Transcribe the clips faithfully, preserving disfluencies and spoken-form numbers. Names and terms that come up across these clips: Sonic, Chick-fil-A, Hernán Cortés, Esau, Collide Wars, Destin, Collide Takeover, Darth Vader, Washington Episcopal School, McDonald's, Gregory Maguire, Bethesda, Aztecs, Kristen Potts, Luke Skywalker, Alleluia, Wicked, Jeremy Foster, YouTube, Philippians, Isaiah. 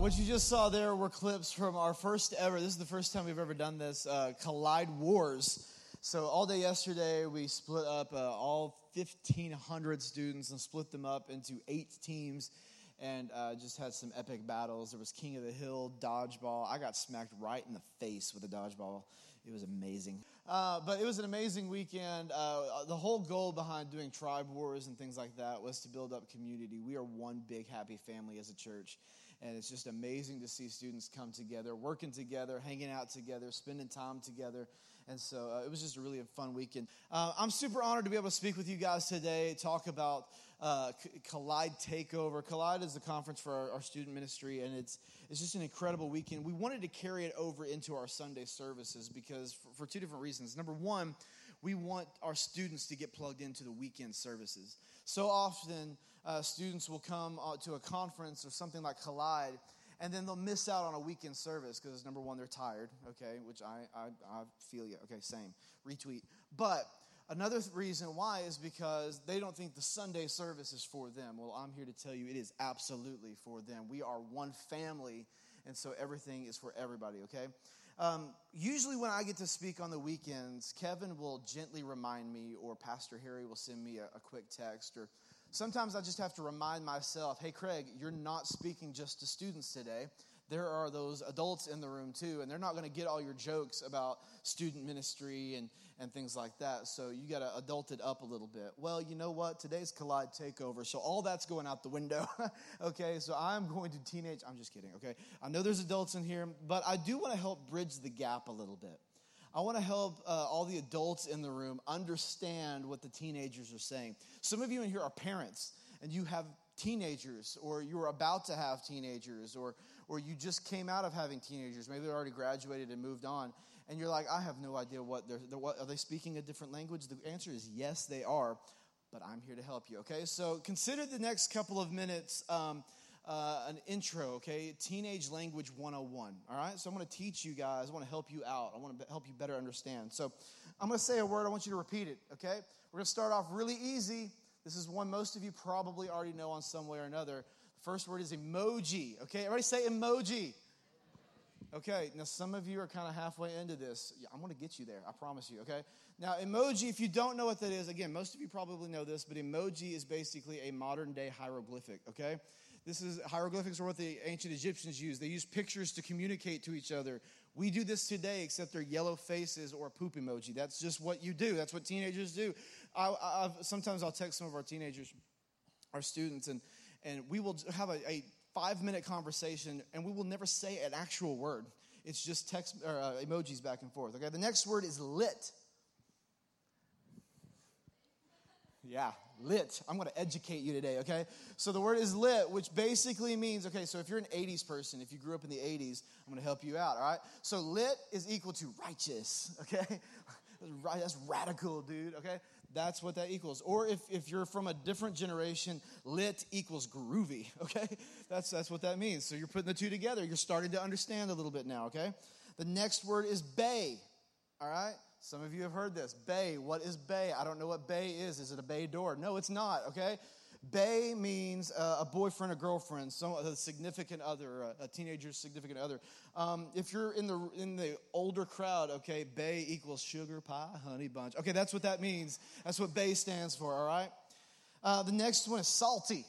what you just saw there were clips from our first ever, this is the first time we've ever done this, uh, Collide Wars. So all day yesterday, we split up uh, all fifteen hundred students and split them up into eight teams and uh, just had some epic battles. There was King of the Hill, dodgeball. I got smacked right in the face with a dodgeball. It was amazing. Uh, but it was an amazing weekend. Uh, the whole goal behind doing tribe wars and things like that was to build up community. We are one big happy family as a church. And it's just amazing to see students come together, working together, hanging out together, spending time together. And so uh, it was just a really fun weekend. Uh, I'm super honored to be able to speak with you guys today, talk about uh, Collide Takeover. Collide is the conference for our, our student ministry, and it's it's just an incredible weekend. We wanted to carry it over into our Sunday services because for, for two different reasons. Number one, we want our students to get plugged into the weekend services. So often, uh, students will come uh, to a conference or something like Collide, and then they'll miss out on a weekend service because, number one, they're tired, okay, which I, I I feel you. Okay, same. Retweet. But another reason why is because they don't think the Sunday service is for them. Well, I'm here to tell you it is absolutely for them. We are one family, and so everything is for everybody, okay? Um, usually when I get to speak on the weekends, Kevin will gently remind me or Pastor Harry will send me a, a quick text, or sometimes I just have to remind myself, hey, Craig, you're not speaking just to students today. There are those adults in the room too, and they're not going to get all your jokes about student ministry and, and things like that. So you got to adult it up a little bit. Well, you know what? Today's Collide Takeover, so all that's going out the window. Okay, so I'm going to teenage. I'm just kidding, okay? I know there's adults in here, but I do want to help bridge the gap a little bit. I want to help uh, all the adults in the room understand what the teenagers are saying. Some of you in here are parents, and you have teenagers, or you're about to have teenagers, or or you just came out of having teenagers. Maybe they already graduated and moved on, and you're like, I have no idea what they're, they're what, are they speaking a different language? The answer is yes, they are, but I'm here to help you, okay? So consider the next couple of minutes um, uh, an intro, okay? Teenage Language one oh one, all right? So I'm going to teach you guys. I want to help you out. I want to help you better understand. So I'm going to say a word. I want you to repeat it, okay? We're going to start off really easy. This is one most of you probably already know on some way or another. The first word is emoji, okay? Everybody say emoji. Okay, now some of you are kind of halfway into this. Yeah, I'm going to get you there, I promise you, okay? Now, emoji, if you don't know what that is, again, most of you probably know this, but emoji is basically a modern-day hieroglyphic, okay? This is hieroglyphics are what the ancient Egyptians used. They used pictures to communicate to each other. We do this today, except they're yellow faces or a poop emoji. That's just what you do. That's what teenagers do. I, I've, sometimes I'll text some of our teenagers, our students, and, and we will have a, a five-minute conversation, and we will never say an actual word. It's just text or uh, emojis back and forth. Okay, the next word is lit. Yeah, lit. I'm going to educate you today, okay? So the word is lit, which basically means, okay, so if you're an eighties person, if you grew up in the eighties, I'm going to help you out, all right? So lit is equal to righteous, okay? That's radical, dude, okay? That's what that equals. Or if, if you're from a different generation, lit equals groovy, okay? That's, that's what that means. So you're putting the two together. You're starting to understand a little bit now, okay? The next word is bay, all right? Some of you have heard this. Bay, what is bay? I don't know what bay is. Is it a bay door? No, it's not, okay? Bay means uh, a boyfriend or girlfriend, some, a significant other, a teenager's significant other. Um, if you're in the in the older crowd, okay, bay equals sugar pie, honey bunch. Okay, that's what that means. That's what bay stands for, all right? Uh, the next one is salty,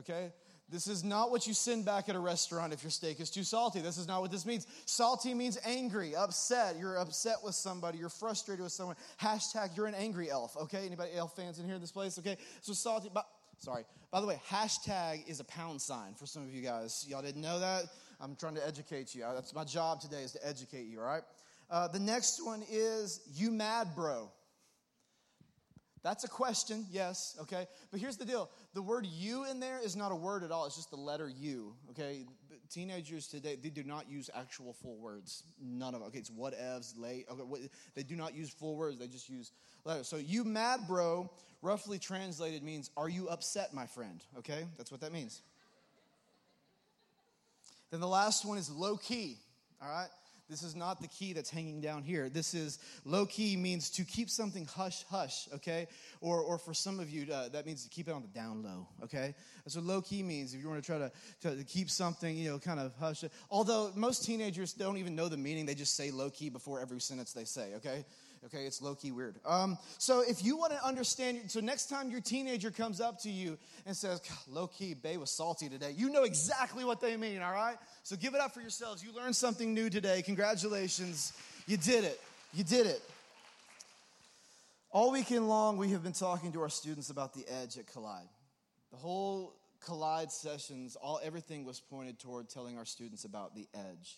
okay? This is not what you send back at a restaurant if your steak is too salty. This is not what this means. Salty means angry, upset. You're upset with somebody. You're frustrated with someone. Hashtag you're an angry elf, okay? Anybody elf fans in here in this place? Okay, so salty. By, sorry. By the way, hashtag is a pound sign for some of you guys. Y'all didn't know that? I'm trying to educate you. That's my job today is to educate you, all right? Uh, the next one is you mad, bro. That's a question, yes, okay? But here's the deal. The word you in there is not a word at all. It's just the letter U, okay? Teenagers today, they do not use actual full words. None of them. Okay, it's whatevs, late. Okay, what, they do not use full words. They just use letters. So you mad, bro, roughly translated means, are you upset, my friend? Okay, that's what that means. Then the last one is low key, all right? This is not the key that's hanging down here. This is low-key means to keep something hush-hush, okay? Or or for some of you, uh, that means to keep it on the down low, okay? That's what low-key means. If you want to try to, to, to keep something, you know, kind of hush. Although most teenagers don't even know the meaning. They just say low-key before every sentence they say, okay? Okay, it's low-key weird. Um, so if you want to understand, so next time your teenager comes up to you and says, low-key, bae was salty today, you know exactly what they mean, all right? So give it up for yourselves. You learned something new today. Congratulations. You did it. You did it. All weekend long, we have been talking to our students about the edge at Collide. The whole Collide sessions, all everything was pointed toward telling our students about the edge.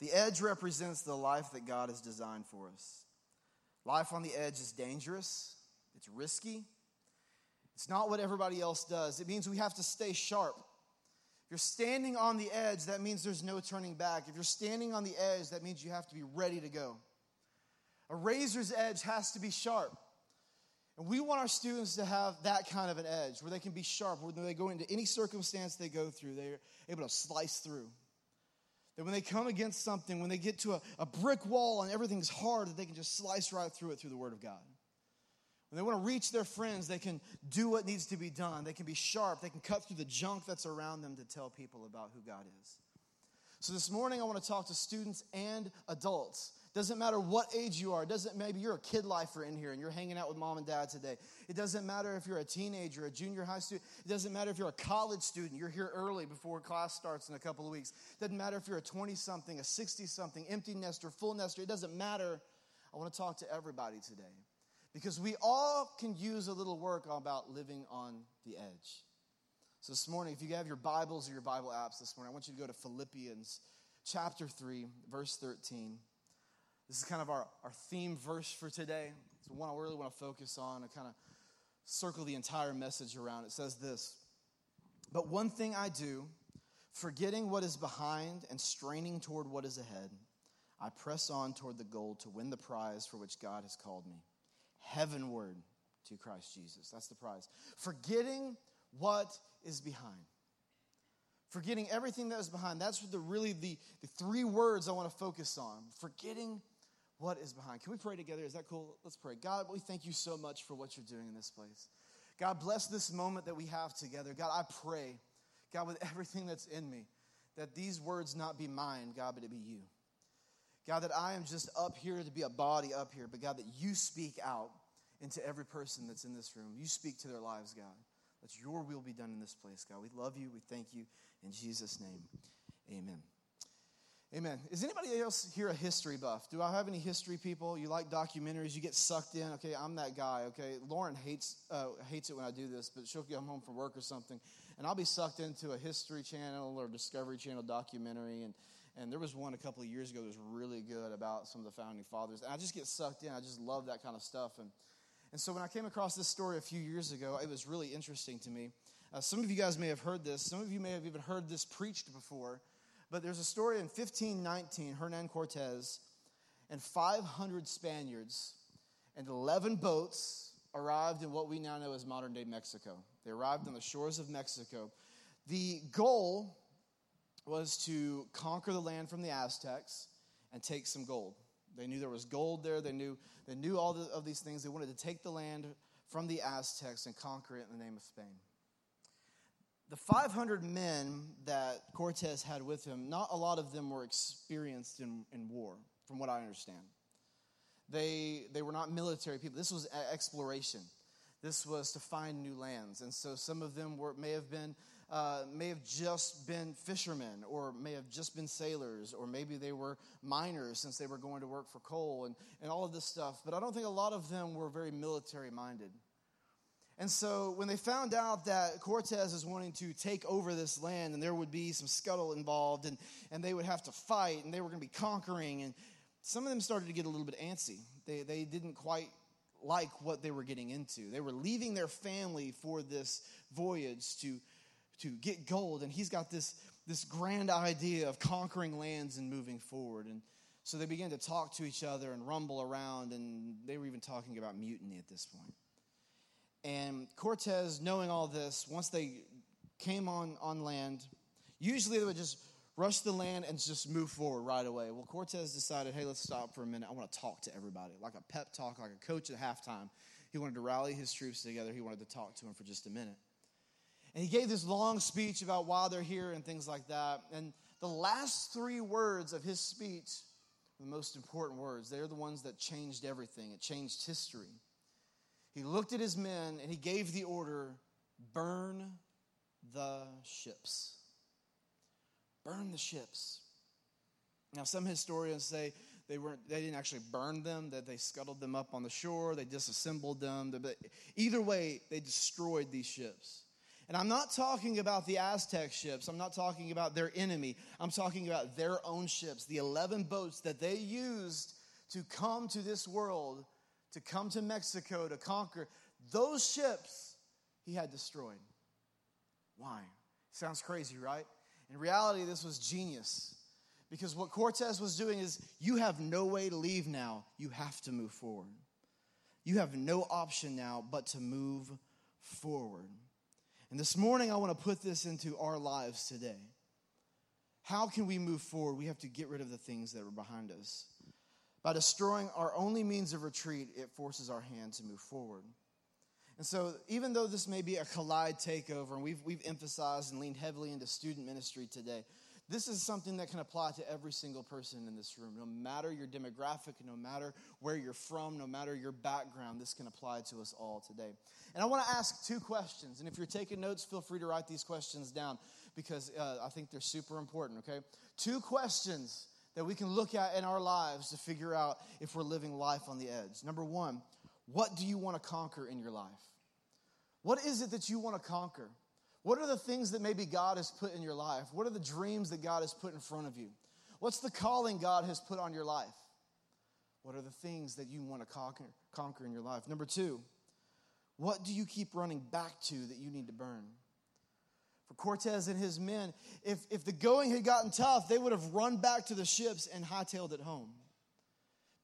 The edge represents the life that God has designed for us. Life on the edge is dangerous. It's risky. It's not what everybody else does. It means we have to stay sharp. If you're standing on the edge, that means there's no turning back. If you're standing on the edge, that means you have to be ready to go. A razor's edge has to be sharp. And we want our students to have that kind of an edge where they can be sharp, where they go into any circumstance they go through, they're able to slice through. That when they come against something, when they get to a, a brick wall and everything's hard, that they can just slice right through it through the Word of God. When they want to reach their friends, they can do what needs to be done. They can be sharp. They can cut through the junk that's around them to tell people about who God is. So this morning, I want to talk to students and adults. Doesn't matter what age you are. Doesn't maybe you're a kid lifer in here and you're hanging out with mom and dad today. It doesn't matter if you're a teenager, a junior high student. It doesn't matter if you're a college student. You're here early before class starts in a couple of weeks. It doesn't matter if you're a twenty-something, a sixty-something, empty nester, full nester. It doesn't matter. I want to talk to everybody today because we all can use a little work about living on the edge. So this morning, if you have your Bibles or your Bible apps this morning, I want you to go to Philippians chapter three, verse thirteen. This is kind of our, our theme verse for today. It's the one I really want to focus on and kind of circle the entire message around. It says this, "But one thing I do, forgetting what is behind and straining toward what is ahead, I press on toward the goal to win the prize for which God has called me, heavenward to Christ Jesus." That's the prize. Forgetting what is behind. Forgetting everything that is behind. That's the really the, the three words I want to focus on. Forgetting what is behind. Can we pray together? Is that cool? Let's pray. God, we thank you so much for what you're doing in this place. God, bless this moment that we have together. God, I pray, God, with everything that's in me, that these words not be mine, God, but it be you. God, that I am just up here to be a body up here, but God, that you speak out into every person that's in this room. You speak to their lives, God. Let your will be done in this place, God. We love you. We thank you. In Jesus' name, amen. Amen. Is anybody else here a history buff? Do I have any history people? You like documentaries? You get sucked in? Okay, I'm that guy, okay? Lauren hates uh, hates it when I do this, but she'll come home from work or something, and I'll be sucked into a History Channel or Discovery Channel documentary, and, and there was one a couple of years ago that was really good about some of the founding fathers, and I just get sucked in. I just love that kind of stuff, and and so when I came across this story a few years ago, it was really interesting to me. Uh, some of you guys may have heard this. Some of you may have even heard this preached before. But there's a story in fifteen nineteen, Hernán Cortés and five hundred Spaniards and eleven boats arrived in what we now know as modern-day Mexico. They arrived on the shores of Mexico. The goal was to conquer the land from the Aztecs and take some gold. They knew there was gold there. They knew they knew all the, of these things. They wanted to take the land from the Aztecs and conquer it in the name of Spain. The five hundred men that Cortés had with him, not a lot of them were experienced in, in war, from what I understand. They they were not military people. This was exploration. This was to find new lands. And so some of them were may have been Uh, may have just been fishermen or may have just been sailors or maybe they were miners since they were going to work for coal and, and all of this stuff. But I don't think a lot of them were very military-minded. And so when they found out that Cortés is wanting to take over this land and there would be some scuttle involved and, and they would have to fight and they were going to be conquering, and some of them started to get a little bit antsy. They they didn't quite like what they were getting into. They were leaving their family for this voyage to to get gold, and he's got this, this grand idea of conquering lands and moving forward. And so they began to talk to each other and rumble around, and they were even talking about mutiny at this point. And Cortés, knowing all this, once they came on, on land, usually they would just rush the land and just move forward right away. Well, Cortés decided, hey, let's stop for a minute. I want to talk to everybody, like a pep talk, like a coach at halftime. He wanted to rally his troops together. He wanted to talk to them for just a minute. And he gave this long speech about why they're here and things like that. And the last three words of his speech were the most important words. They're the ones that changed everything. It changed history. He looked at his men and he gave the order, burn the ships. Burn the ships. Now, some historians say they weren't. They didn't actually burn them, that they scuttled them up on the shore, they disassembled them. But either way, they destroyed these ships. And I'm not talking about the Aztec ships. I'm not talking about their enemy. I'm talking about their own ships, the eleven boats that they used to come to this world, to come to Mexico, to conquer. Those ships he had destroyed. Why? Sounds crazy, right? In reality, this was genius. Because what Cortés was doing is, you have no way to leave now. You have to move forward. You have no option now but to move forward. And this morning, I want to put this into our lives today. How can we move forward? We have to get rid of the things that are behind us. By destroying our only means of retreat, it forces our hand to move forward. And so even though this may be a Collide Takeover, and we've, we've emphasized and leaned heavily into student ministry today, this is something that can apply to every single person in this room. No matter your demographic, no matter where you're from, no matter your background, this can apply to us all today. And I want to ask two questions. And if you're taking notes, feel free to write these questions down because uh, I think they're super important, okay? Two questions that we can look at in our lives to figure out if we're living life on the edge. Number one, what do you want to conquer in your life? What is it that you want to conquer? What are the things that maybe God has put in your life? What are the dreams that God has put in front of you? What's the calling God has put on your life? What are the things that you want to conquer, conquer in your life? Number two, what do you keep running back to that you need to burn? For Cortés and his men, if, if the going had gotten tough, they would have run back to the ships and hightailed it home.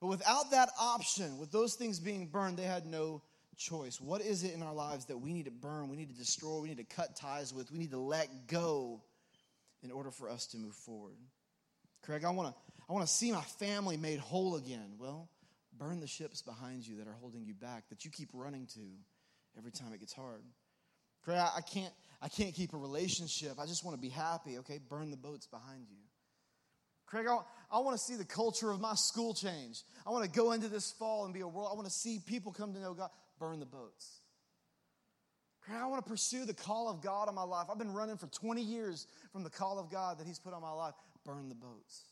But without that option, with those things being burned, they had no choice. What is it in our lives that we need to burn, we need to destroy, we need to cut ties with, we need to let go in order for us to move forward? Craig, I want to I want to see my family made whole again. Well, burn the ships behind you that are holding you back, that you keep running to every time it gets hard. Craig, I, I can't I can't keep a relationship. I just want to be happy. Okay, burn the boats behind you. Craig, I, I want to see the culture of my school change. I want to go into this fall and be a world. I want to see people come to know God. Burn the boats. Craig, I want to pursue the call of God on my life. I've been running for twenty years from the call of God that he's put on my life. Burn the boats.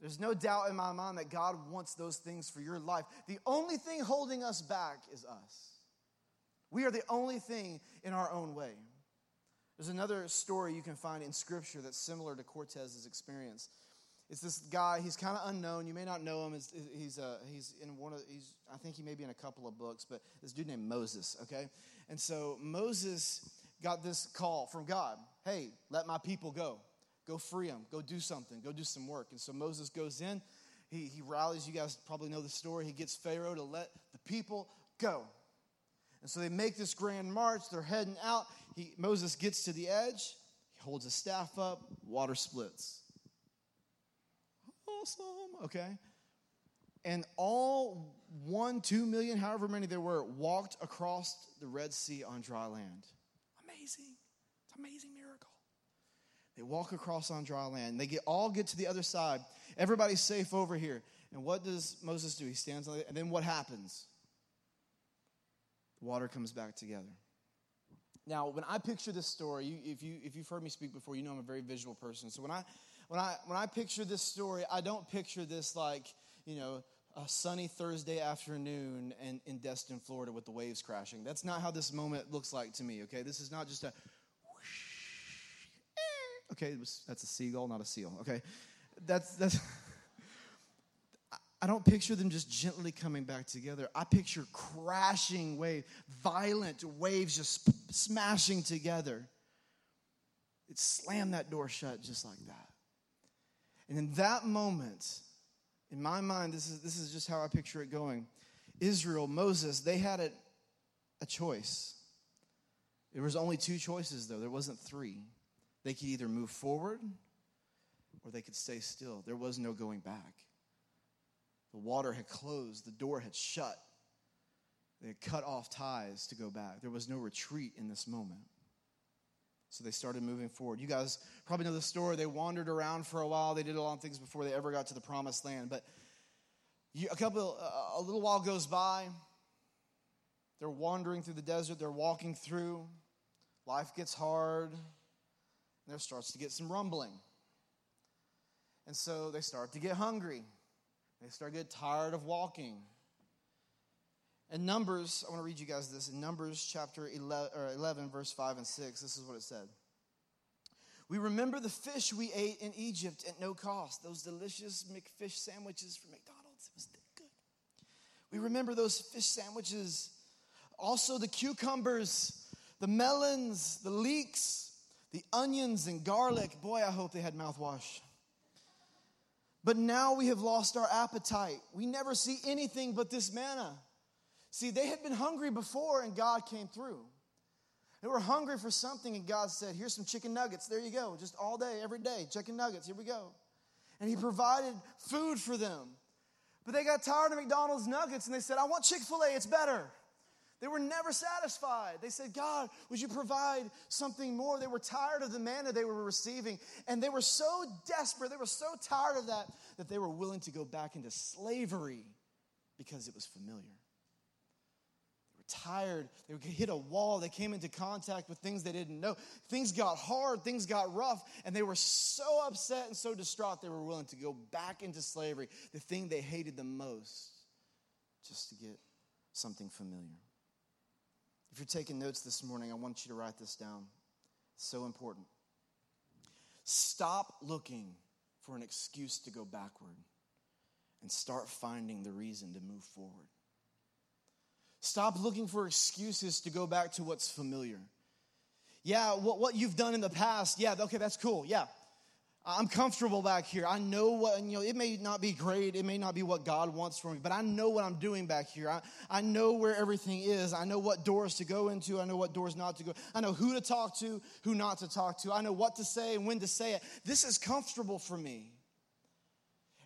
There's no doubt in my mind that God wants those things for your life. The only thing holding us back is us. We are the only thing in our own way. There's another story you can find in Scripture that's similar to Cortés's experience. It's this guy. He's kind of unknown. You may not know him. He's he's, uh, he's in one of he's. I think he may be in a couple of books. But this dude named Moses. Okay, and so Moses got this call from God. Hey, let my people go. Go free them. Go do something. Go do some work. And so Moses goes in. He he rallies. You guys probably know the story. He gets Pharaoh to let the people go. And so they make this grand march. They're heading out. He Moses gets to the edge. He holds his staff up. Water splits. Awesome. Okay. And all one, two million, however many there were, walked across the Red Sea on dry land. Amazing. It's an amazing miracle. They walk across on dry land. They get all get to the other side. Everybody's safe over here. And what does Moses do? He stands on it. And then what happens? The water comes back together. Now, when I picture this story, you, if, you, if you've heard me speak before, you know I'm a very visual person. So when I... When I when I picture this story, I don't picture this like, you know, a sunny Thursday afternoon in, in Destin, Florida with the waves crashing. That's not how this moment looks like to me, okay? This is not just a whoosh. Okay, it was, that's a seagull, not a seal, okay? That's that's I don't picture them just gently coming back together. I picture crashing waves, violent waves just smashing together. It slammed that door shut just like that. And in that moment, in my mind, this is this is just how I picture it going. Israel, Moses, they had a, a choice. There was only two choices, though. There wasn't three. They could either move forward or they could stay still. There was no going back. The water had closed. The door had shut. They had cut off ties to go back. There was no retreat in this moment. So they started moving forward. You guys probably know the story. They wandered around for a while. They did a lot of things before they ever got to the promised land. But you, a couple, a little while goes by. They're wandering through the desert. They're walking through. Life gets hard. And there starts to get some rumbling. And so they start to get hungry. They start to get tired of walking. In Numbers, I want to read you guys this. In Numbers chapter eleven, verse five and six, this is what it said. We remember the fish we ate in Egypt at no cost. Those delicious McFish sandwiches from McDonald's. It was good. We remember those fish sandwiches. Also the cucumbers, the melons, the leeks, the onions and garlic. Boy, I hope they had mouthwash. But now we have lost our appetite. We never see anything but this manna. See, they had been hungry before, and God came through. They were hungry for something, and God said, here's some chicken nuggets. There you go. Just all day, every day, chicken nuggets. Here we go. And he provided food for them. But they got tired of McDonald's nuggets, and they said, I want Chick-fil-A. It's better. They were never satisfied. They said, God, would you provide something more? They were tired of the manna they were receiving, and they were so desperate, they were so tired of that, that they were willing to go back into slavery because it was familiar. Tired, they hit a wall, they came into contact with things they didn't know. Things got hard, things got rough, and they were so upset and so distraught they were willing to go back into slavery, the thing they hated the most, just to get something familiar. If you're taking notes this morning, I want you to write this down. It's so important. Stop looking for an excuse to go backward and start finding the reason to move forward. Stop looking for excuses to go back to what's familiar. Yeah, what, what you've done in the past, yeah, okay, that's cool, yeah. I'm comfortable back here. I know what, you know, it may not be great. It may not be what God wants for me, but I know what I'm doing back here. I, I know where everything is. I know what doors to go into. I know what doors not to go. I know who to talk to, who not to talk to. I know what to say and when to say it. This is comfortable for me.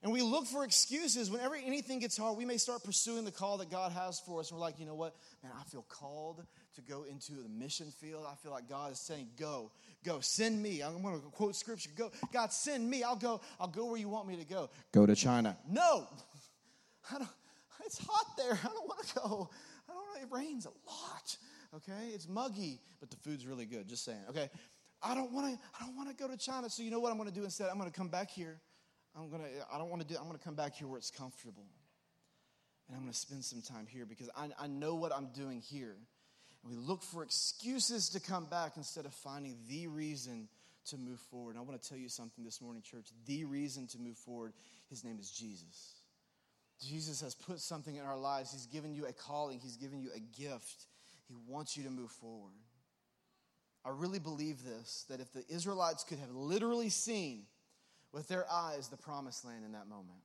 And we look for excuses. Whenever anything gets hard, we may start pursuing the call that God has for us. And we're like, you know what? Man, I feel called to go into the mission field. I feel like God is saying, go, go, send me. I'm going to quote scripture. Go, God, send me. I'll go. I'll go where you want me to go. Go to China. No. I don't, it's hot there. I don't want to go. I don't know. It rains a lot. Okay? It's muggy, but the food's really good. Just saying. Okay? I don't want to, I don't want to go to China. So you know what I'm going to do instead? I'm going to come back here. I'm gonna, I don't want to do, I'm going to come back here where it's comfortable. And I'm going to spend some time here because I, I know what I'm doing here. And we look for excuses to come back instead of finding the reason to move forward. And I want to tell you something this morning, church. The reason to move forward, his name is Jesus. Jesus has put something in our lives. He's given you a calling. He's given you a gift. He wants you to move forward. I really believe this, that if the Israelites could have literally seen with their eyes the promised land in that moment,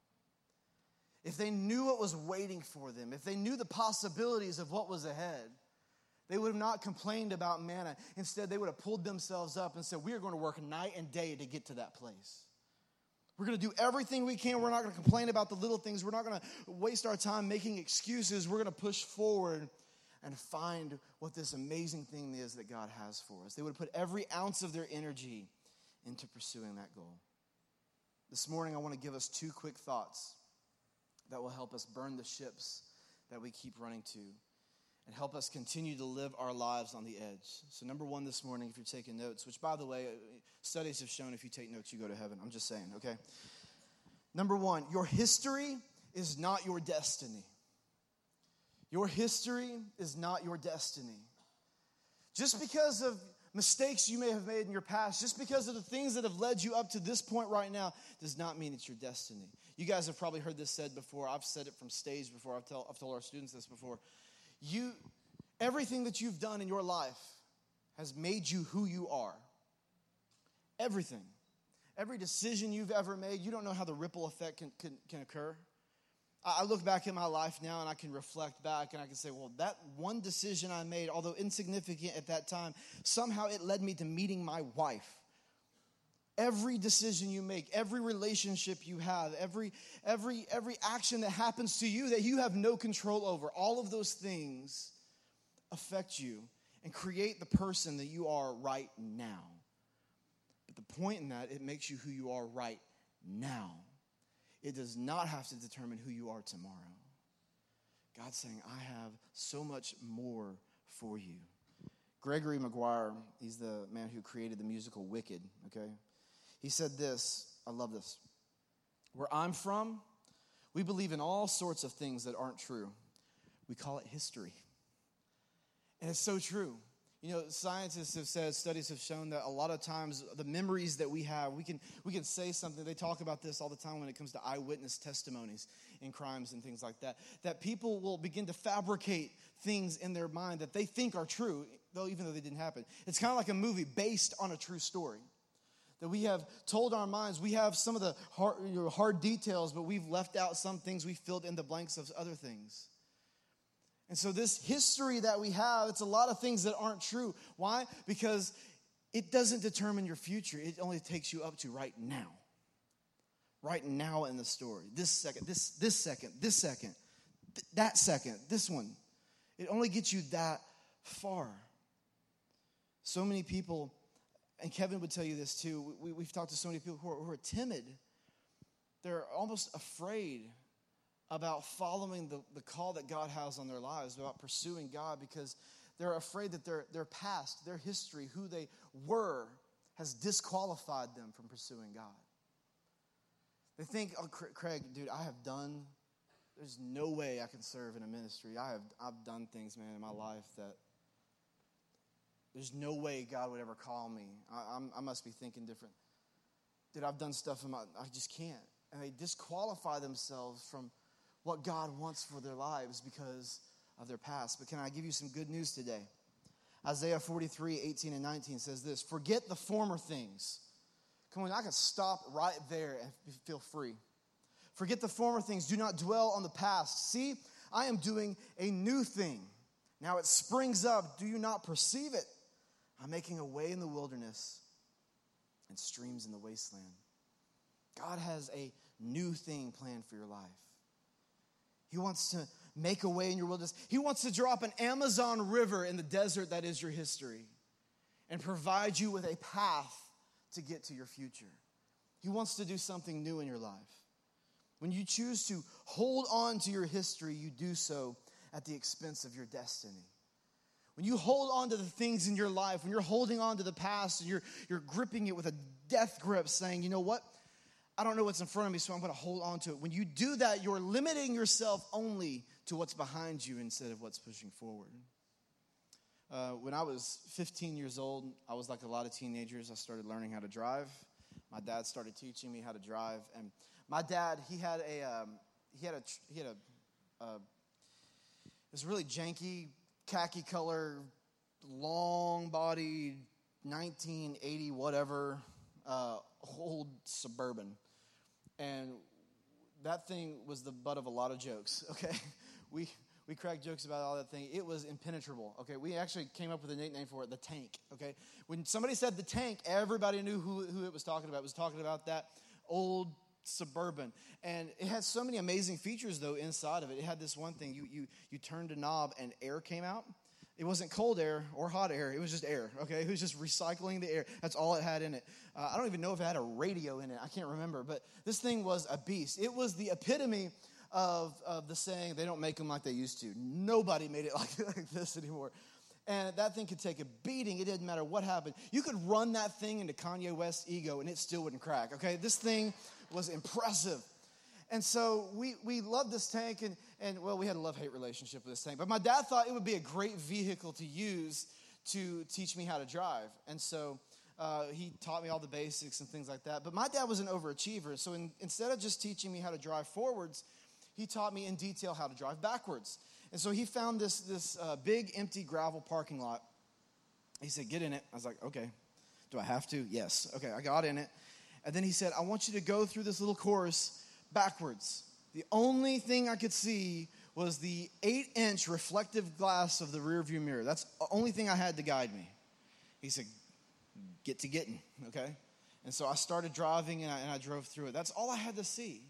if they knew what was waiting for them, if they knew the possibilities of what was ahead, they would have not complained about manna. Instead, they would have pulled themselves up and said, we are going to work night and day to get to that place. We're going to do everything we can. We're not going to complain about the little things. We're not going to waste our time making excuses. We're going to push forward and find what this amazing thing is that God has for us. They would have put every ounce of their energy into pursuing that goal. This morning, I want to give us two quick thoughts that will help us burn the ships that we keep running to and help us continue to live our lives on the edge. So number one this morning, if you're taking notes, which, by the way, studies have shown if you take notes, you go to heaven. I'm just saying, okay? Number one, your history is not your destiny. Your history is not your destiny. Just because of mistakes you may have made in your past, just because of the things that have led you up to this point right now, does not mean it's your destiny. You guys have probably heard this said before. I've said it from stage before. I've, tell, I've told our students this before. You, everything that you've done in your life has made you who you are. Everything. Every decision you've ever made, you don't know how the ripple effect can, can, can occur. I look back at my life now and I can reflect back and I can say, well, that one decision I made, although insignificant at that time, somehow it led me to meeting my wife. Every decision you make, every relationship you have, every every every action that happens to you that you have no control over, all of those things affect you and create the person that you are right now. But the point in that, it makes you who you are right now. It does not have to determine who you are tomorrow. God's saying, I have so much more for you. Gregory Maguire, he's the man who created the musical Wicked, okay? He said this, I love this. Where I'm from, we believe in all sorts of things that aren't true. We call it history. And it's so true. You know, scientists have said, studies have shown that a lot of times the memories that we have, we can we can say something. They talk about this all the time when it comes to eyewitness testimonies in crimes and things like that, that people will begin to fabricate things in their mind that they think are true, though even though they didn't happen. It's kind of like a movie based on a true story that we have told our minds. We have some of the hard, you know, hard details, but we've left out some things. We filled in the blanks of other things. And so this history that we have, it's a lot of things that aren't true. Why? Because it doesn't determine your future. It only takes you up to right now. Right now in the story. This second, this this second, this second, th- that second, this one. It only gets you that far. So many people, and Kevin would tell you this too, we, we've talked to so many people who are, who are timid. They're almost afraid about following the, the call that God has on their lives, about pursuing God, because they're afraid that their, their past, their history, who they were, has disqualified them from pursuing God. They think, oh, Craig, dude, I have done, there's no way I can serve in a ministry. I have I've done things, man, in my life that there's no way God would ever call me. I, I'm, I must be thinking different. Dude, I've done stuff in my, I just can't. And they disqualify themselves from what God wants for their lives because of their past. But can I give you some good news today? Isaiah forty-three, eighteen and nineteen says this, forget the former things. Come on, I can stop right there and feel free. Forget the former things. Do not dwell on the past. See, I am doing a new thing. Now it springs up. Do you not perceive it? I'm making a way in the wilderness and streams in the wasteland. God has a new thing planned for your life. He wants to make a way in your wilderness. He wants to drop an Amazon river in the desert that is your history and provide you with a path to get to your future. He wants to do something new in your life. When you choose to hold on to your history, you do so at the expense of your destiny. When you hold on to the things in your life, when you're holding on to the past and you're, you're gripping it with a death grip saying, you know what? I don't know what's in front of me, so I'm going to hold on to it. When you do that, you're limiting yourself only to what's behind you instead of what's pushing forward. Uh, when I was fifteen years old, I was like a lot of teenagers. I started learning how to drive. My dad started teaching me how to drive, and my dad he had a um, he had a he had a uh, this really janky khaki color, long bodied nineteen eighty whatever uh, old Suburban. And that thing was the butt of a lot of jokes, okay? We we cracked jokes about all that thing. It was impenetrable, okay? We actually came up with a nickname for it, the tank, okay? When somebody said the tank, everybody knew who, who it was talking about. It was talking about that old Suburban. And it had so many amazing features, though, inside of it. It had this one thing. You you you turned a knob and air came out. It wasn't cold air or hot air. It was just air, okay? It was just recycling the air. That's all it had in it. Uh, I don't even know if it had a radio in it. I can't remember. But this thing was a beast. It was the epitome of, of the saying, they don't make them like they used to. Nobody made it like, like this anymore. And that thing could take a beating. It didn't matter what happened. You could run that thing into Kanye West's ego, and it still wouldn't crack, okay? This thing was impressive. And so we we loved this tank, and, and well, we had a love-hate relationship with this tank. But my dad thought it would be a great vehicle to use to teach me how to drive. And so uh, he taught me all the basics and things like that. But my dad was an overachiever, so in, instead of just teaching me how to drive forwards, he taught me in detail how to drive backwards. And so he found this, this uh, big, empty gravel parking lot. He said, get in it. I was like, okay. Do I have to? Yes. Okay, I got in it. And then he said, I want you to go through this little course backwards. The only thing I could see was the eight-inch reflective glass of the rearview mirror. That's the only thing I had to guide me. He said, get to getting, okay? And so I started driving, and I, and I drove through it. That's all I had to see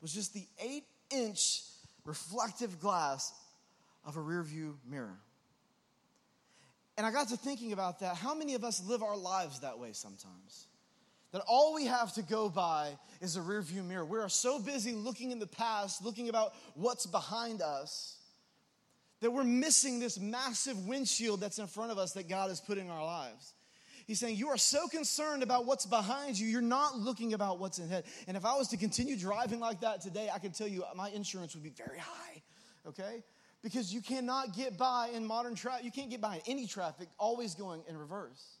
was just the eight-inch reflective glass of a rearview mirror. And I got to thinking about that. How many of us live our lives that way sometimes? That all we have to go by is a rearview mirror. We are so busy looking in the past, looking about what's behind us, that we're missing this massive windshield that's in front of us that God has put in our lives. He's saying, you are so concerned about what's behind you, you're not looking about what's ahead. And if I was to continue driving like that today, I can tell you my insurance would be very high, okay? Because you cannot get by in modern traffic. You can't get by in any traffic, always going in reverse.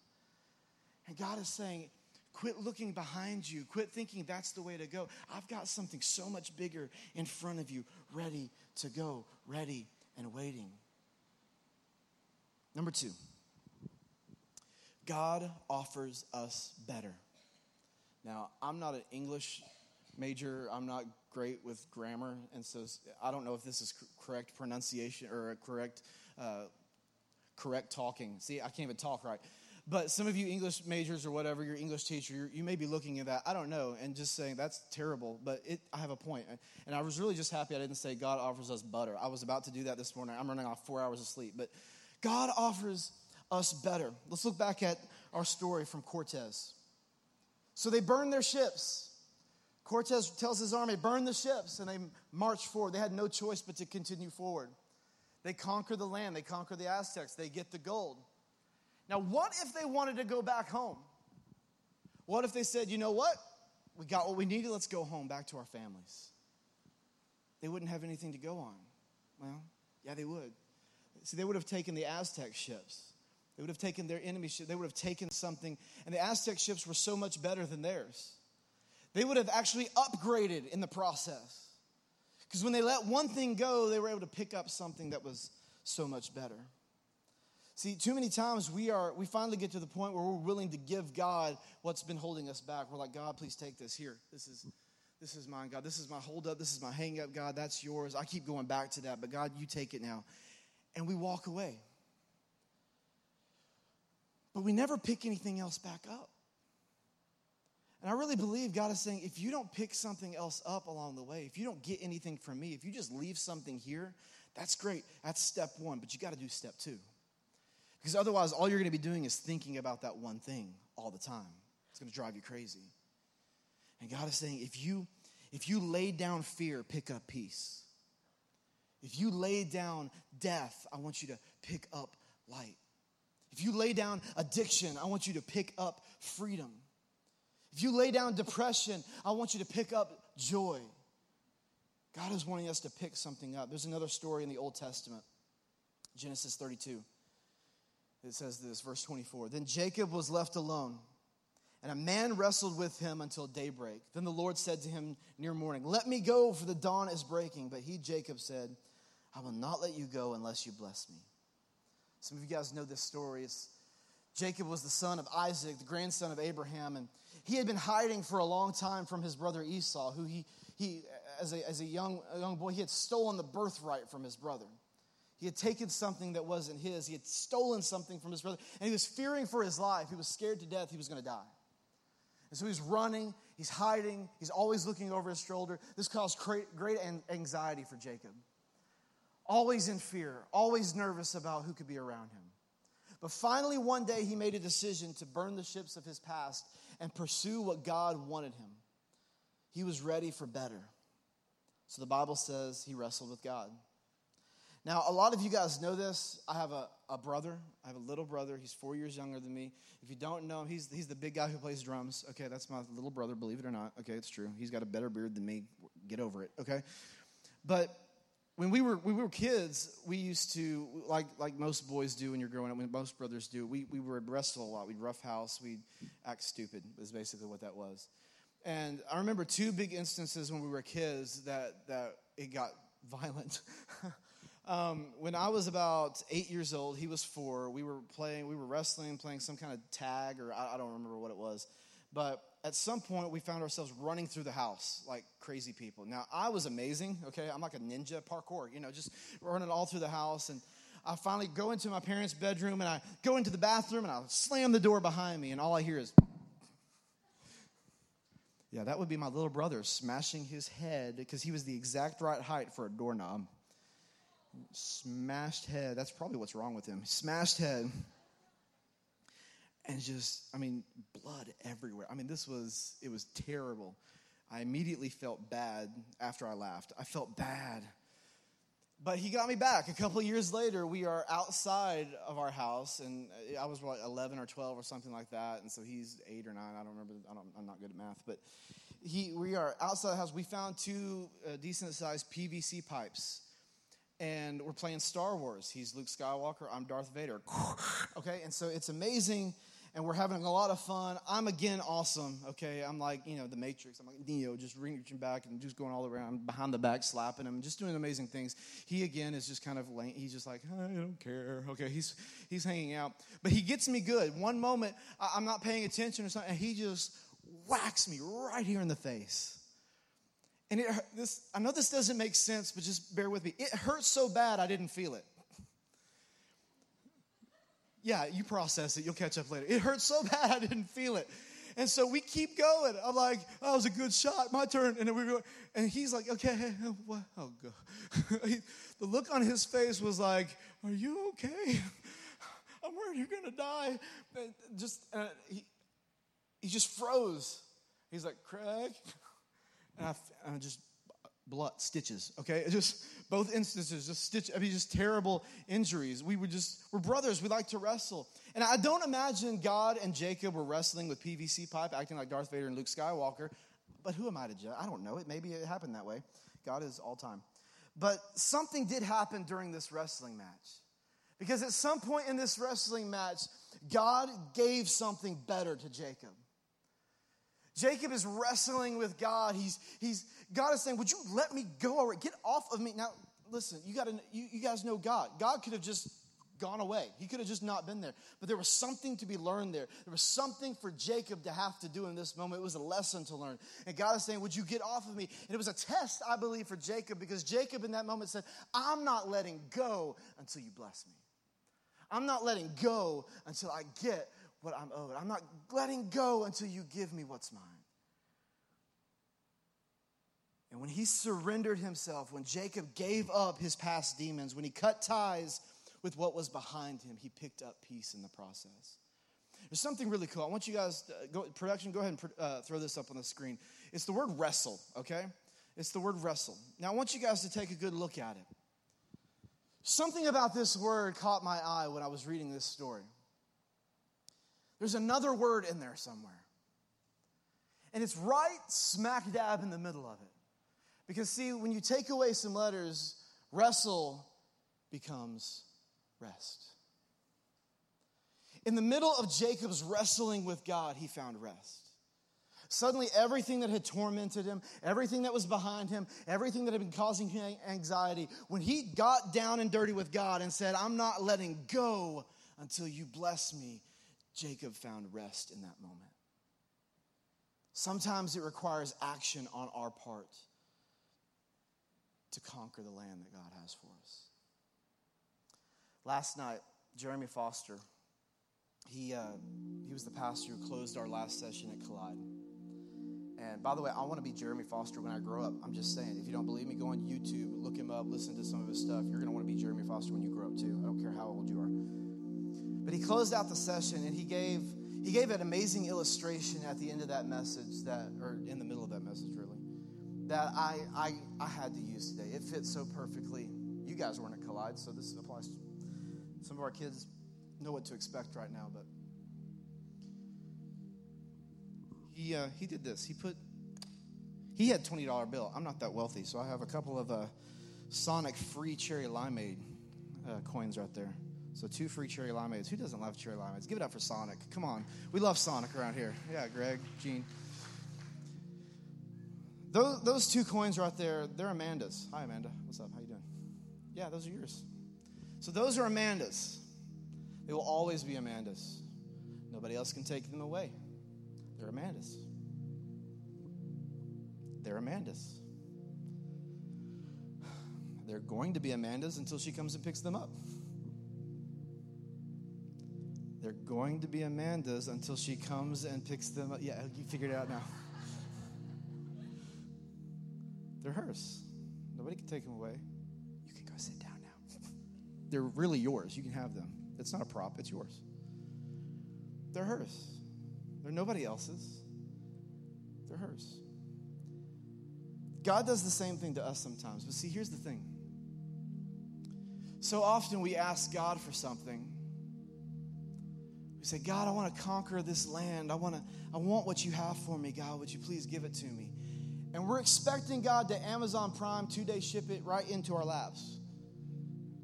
And God is saying, quit looking behind you. Quit thinking that's the way to go. I've got something so much bigger in front of you, ready to go, ready and waiting. Number two. God offers us better. Now, I'm not an English major. I'm not great with grammar. And so I don't know if this is correct pronunciation or correct uh, correct talking. See, I can't even talk right. But some of you English majors or whatever, your English teacher, you're, you may be looking at that, I don't know, and just saying, that's terrible. But it, I have a point. And I was really just happy I didn't say God offers us butter. I was about to do that this morning. I'm running off four hours of sleep. But God offers us better. Let's look back at our story from Cortés. So they burned their ships. Cortés tells his army, burn the ships, and they march forward. They had no choice but to continue forward. They conquer the land. They conquer the Aztecs. They get the gold. Now, what if they wanted to go back home? What if they said, you know what? We got what we needed. Let's go home, back to our families. They wouldn't have anything to go on. Well, yeah, they would. See, they would have taken the Aztec ships. They would have taken their enemy ship. They would have taken something. And the Aztec ships were so much better than theirs. They would have actually upgraded in the process. Because when they let one thing go, they were able to pick up something that was so much better. See, too many times we are we finally get to the point where we're willing to give God what's been holding us back. We're like, God, please take this here. This is this is mine, God. This is my holdup. This is my hang up, God. That's yours. I keep going back to that, but God, you take it now. And we walk away. But we never pick anything else back up. And I really believe God is saying, if you don't pick something else up along the way, if you don't get anything from me, if you just leave something here, that's great. That's step one, but you got to do step two. Because otherwise, all you're going to be doing is thinking about that one thing all the time. It's going to drive you crazy. And God is saying, if you, if you lay down fear, pick up peace. If you lay down death, I want you to pick up light. If you lay down addiction, I want you to pick up freedom. If you lay down depression, I want you to pick up joy. God is wanting us to pick something up. There's another story in the Old Testament, Genesis thirty-two. It says this, verse twenty-four. Then Jacob was left alone, and a man wrestled with him until daybreak. Then the Lord said to him near morning, let me go, for the dawn is breaking. But he, Jacob, said, I will not let you go unless you bless me. Some of you guys know this story. It's Jacob was the son of Isaac, the grandson of Abraham, and he had been hiding for a long time from his brother Esau, who he, he as a, as a young, a young boy, he had stolen the birthright from his brother. He had taken something that wasn't his. He had stolen something from his brother, and he was fearing for his life. He was scared to death he was going to die. And so he's running, he's hiding, he's always looking over his shoulder. This caused great anxiety for Jacob. Always in fear, always nervous about who could be around him. But finally one day he made a decision to burn the ships of his past and pursue what God wanted him. He was ready for better. So the Bible says he wrestled with God. Now, a lot of you guys know this. I have a, a brother. I have a little brother. He's four years younger than me. If you don't know him, he's, he's the big guy who plays drums. Okay, that's my little brother, believe it or not. Okay, it's true. He's got a better beard than me. Get over it, okay? But when we were when we were kids, we used to, like like most boys do when you're growing up, when most brothers do, we, we would wrestle a lot. We'd roughhouse. We'd act stupid is basically what that was. And I remember two big instances when we were kids that, that it got violent. Um, when I was about eight years old, he was four, we were playing, we were wrestling, playing some kind of tag, or I, I don't remember what it was. But at some point, we found ourselves running through the house like crazy people. Now, I was amazing, okay? I'm like a ninja parkour, you know, just running all through the house. And I finally go into my parents' bedroom, and I go into the bathroom, and I slam the door behind me, and all I hear is Yeah, that would be my little brother smashing his head because he was the exact right height for a doorknob. Smashed head. That's probably what's wrong with him. Smashed head. And just, I mean, blood everywhere. I mean, this was, it was terrible. I immediately felt bad after I laughed. I felt bad. But he got me back. A couple years later, we are outside of our house, and I was what, eleven or twelve or something like that, and so he's eight or nine. I don't remember. I don't, I'm not good at math. But he, we are outside the house. We found two uh, decent-sized P V C pipes, and we're playing Star Wars. He's Luke Skywalker. I'm Darth Vader. Okay, and so it's amazing, and we're having a lot of fun. I'm, again, awesome, okay? I'm like, you know, the Matrix. I'm like Neo, just reaching back and just going all the way around, behind the back, slapping him, just doing amazing things. He, again, is just kind of lame. He's just like, I don't care. Okay, he's he's hanging out. But he gets me good. One moment, I'm not paying attention or something, and he just whacks me right here in the face. And it, this, I know this doesn't make sense, but just bear with me. It hurts so bad I didn't feel it. Yeah, you process it. You'll catch up later. It hurt so bad I didn't feel it. And so we keep going. I'm like, oh, that was a good shot. My turn. And then we go, and he's like, okay. What? Oh, God. The look on his face was like, are you okay? I'm worried you're going to die. And just uh, he, he just froze. He's like, Craig. And I, and I just, blood, stitches, okay? Just both instances, just stitch. I mean, just terrible injuries. We were just, we're brothers. We like to wrestle. And I don't imagine God and Jacob were wrestling with P V C pipe, acting like Darth Vader and Luke Skywalker. But who am I to judge? I don't know. It Maybe it happened that way. God is all time. But something did happen during this wrestling match. Because at some point in this wrestling match, God gave something better to Jacob. Jacob is wrestling with God. He's he's God is saying, "Would you let me go already? Get off of me now." Listen, you got to you, you guys know God. God could have just gone away. He could have just not been there. But there was something to be learned there. There was something for Jacob to have to do in this moment. It was a lesson to learn. And God is saying, would you get off of me? And it was a test, I believe, for Jacob, because Jacob in that moment said, I'm not letting go until you bless me. I'm not letting go until I get what I'm owed. I'm not letting go until you give me what's mine. And when he surrendered himself, when Jacob gave up his past demons, when he cut ties with what was behind him, he picked up peace in the process. There's something really cool. I want you guys to go, production, go ahead and uh, throw this up on the screen. It's the word wrestle, okay? It's the word wrestle. Now, I want you guys to take a good look at it. Something about this word caught my eye when I was reading this story. There's another word in there somewhere. And it's right smack dab in the middle of it. Because, see, when you take away some letters, wrestle becomes rest. In the middle of Jacob's wrestling with God, he found rest. Suddenly, everything that had tormented him, everything that was behind him, everything that had been causing him anxiety, when he got down and dirty with God and said, I'm not letting go until you bless me, Jacob found rest in that moment. Sometimes it requires action on our part to conquer the land that God has for us. Last night, Jeremy Foster, he uh, he was the pastor who closed our last session at Collide. And by the way, I want to be Jeremy Foster when I grow up. I'm just saying, if you don't believe me, go on YouTube, look him up, listen to some of his stuff. You're going to want to be Jeremy Foster when you grow up too. I don't care how old you are. But he closed out the session, and he gave he gave an amazing illustration at the end of that message, that, or in the middle of that message, really, that I I, I had to use today. It fits so perfectly. You guys weren't at Collide, so this applies. Some of our kids know what to expect right now, but he uh, he did this. He put he had a twenty dollar bill. I'm not that wealthy, so I have a couple of uh, Sonic free cherry limeade uh, coins right there. So two free cherry limeades. Who doesn't love cherry limeades? Give it up for Sonic. Come on. We love Sonic around here. Yeah, Greg, Gene. Those, those two coins right there, they're Amanda's. Hi, Amanda. What's up? How you doing? Yeah, those are yours. So those are Amanda's. They will always be Amanda's. Nobody else can take them away. They're Amanda's. They're Amanda's. They're going to be Amanda's until she comes and picks them up. They're going to be Amanda's until she comes and picks them up. Yeah, you figured it out now. They're hers. Nobody can take them away. You can go sit down now. They're really yours. You can have them. It's not a prop. It's yours. They're hers. They're nobody else's. They're hers. God does the same thing to us sometimes. But see, here's the thing. So often we ask God for something. We say, God, I want to conquer this land. I want to. I want what you have for me, God. Would you please give it to me? And we're expecting God to Amazon Prime two-day ship it right into our laps.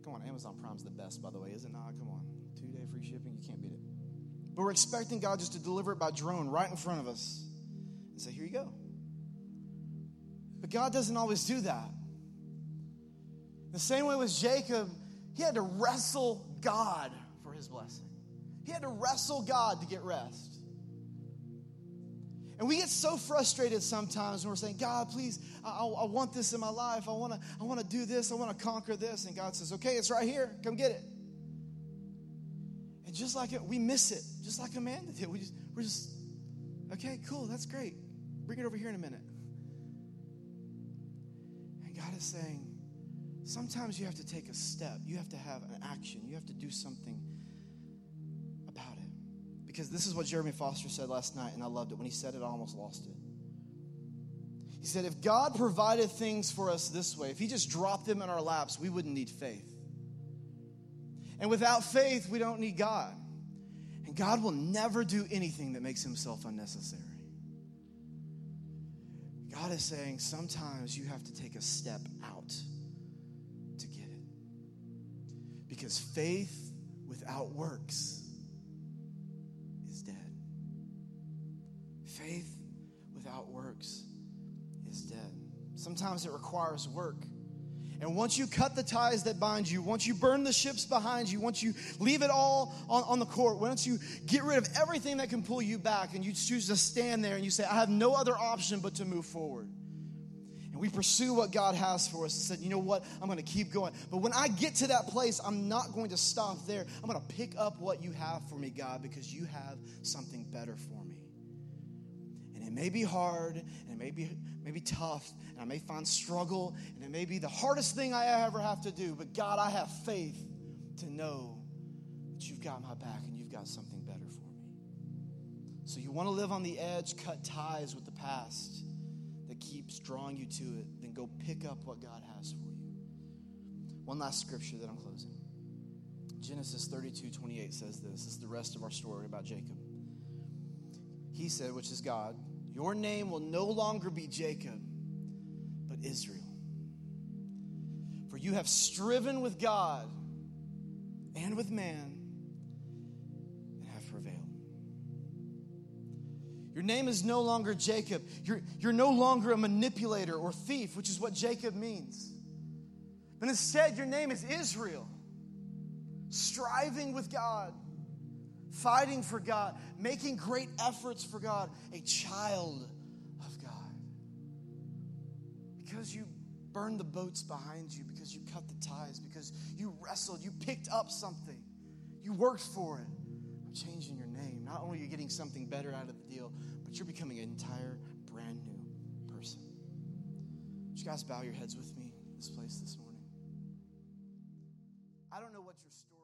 Come on, Amazon Prime's the best, by the way, is it not? Come on, two-day free shipping, you can't beat it. But we're expecting God just to deliver it by drone right in front of us and say, here you go. But God doesn't always do that. The same way with Jacob, he had to wrestle God for his blessing. He had to wrestle God to get rest. And we get so frustrated sometimes when we're saying, God, please, I, I, I want this in my life. I want to I want to do this. I want to conquer this. And God says, okay, it's right here. Come get it. And just like it, we miss it. Just like Amanda did. We just, we're just, okay, cool, that's great. Bring it over here in a minute. And God is saying, sometimes you have to take a step. You have to have an action. You have to do something about it. Because this is what Jeremy Foster said last night, and I loved it. When he said it, I almost lost it. He said, if God provided things for us this way, if he just dropped them in our laps, we wouldn't need faith. And without faith, we don't need God. And God will never do anything that makes himself unnecessary. God is saying, sometimes you have to take a step out to get it. Because faith without works is dead. Faith without works is dead. Sometimes it requires work. And once you cut the ties that bind you, once you burn the ships behind you, once you leave it all on, on the court, once you get rid of everything that can pull you back and you choose to stand there and you say, I have no other option but to move forward. And we pursue what God has for us and said, you know what, I'm going to keep going. But when I get to that place, I'm not going to stop there. I'm going to pick up what you have for me, God, because you have something better for me. And it may be hard, and it may be, may be tough, and I may find struggle, and it may be the hardest thing I ever have to do. But God, I have faith to know that you've got my back and you've got something better for me. So you want to live on the edge, cut ties with the past that keeps drawing you to it, then go pick up what God has for you. One last scripture that I'm closing. Genesis thirty-two twenty-eight says this. This is the rest of our story about Jacob. He said, which is God, your name will no longer be Jacob, but Israel. For you have striven with God and with man and have prevailed. Your name is no longer Jacob. You're, you're no longer a manipulator or thief, which is what Jacob means. But instead, your name is Israel, striving with God, fighting for God, making great efforts for God, a child of God. Because you burned the boats behind you, because you cut the ties, because you wrestled, you picked up something, you worked for it. I'm changing your name. Not only are you getting something better out of the deal, but you're becoming an entire brand new person. Would you guys bow your heads with me in this place this morning? I don't know what your story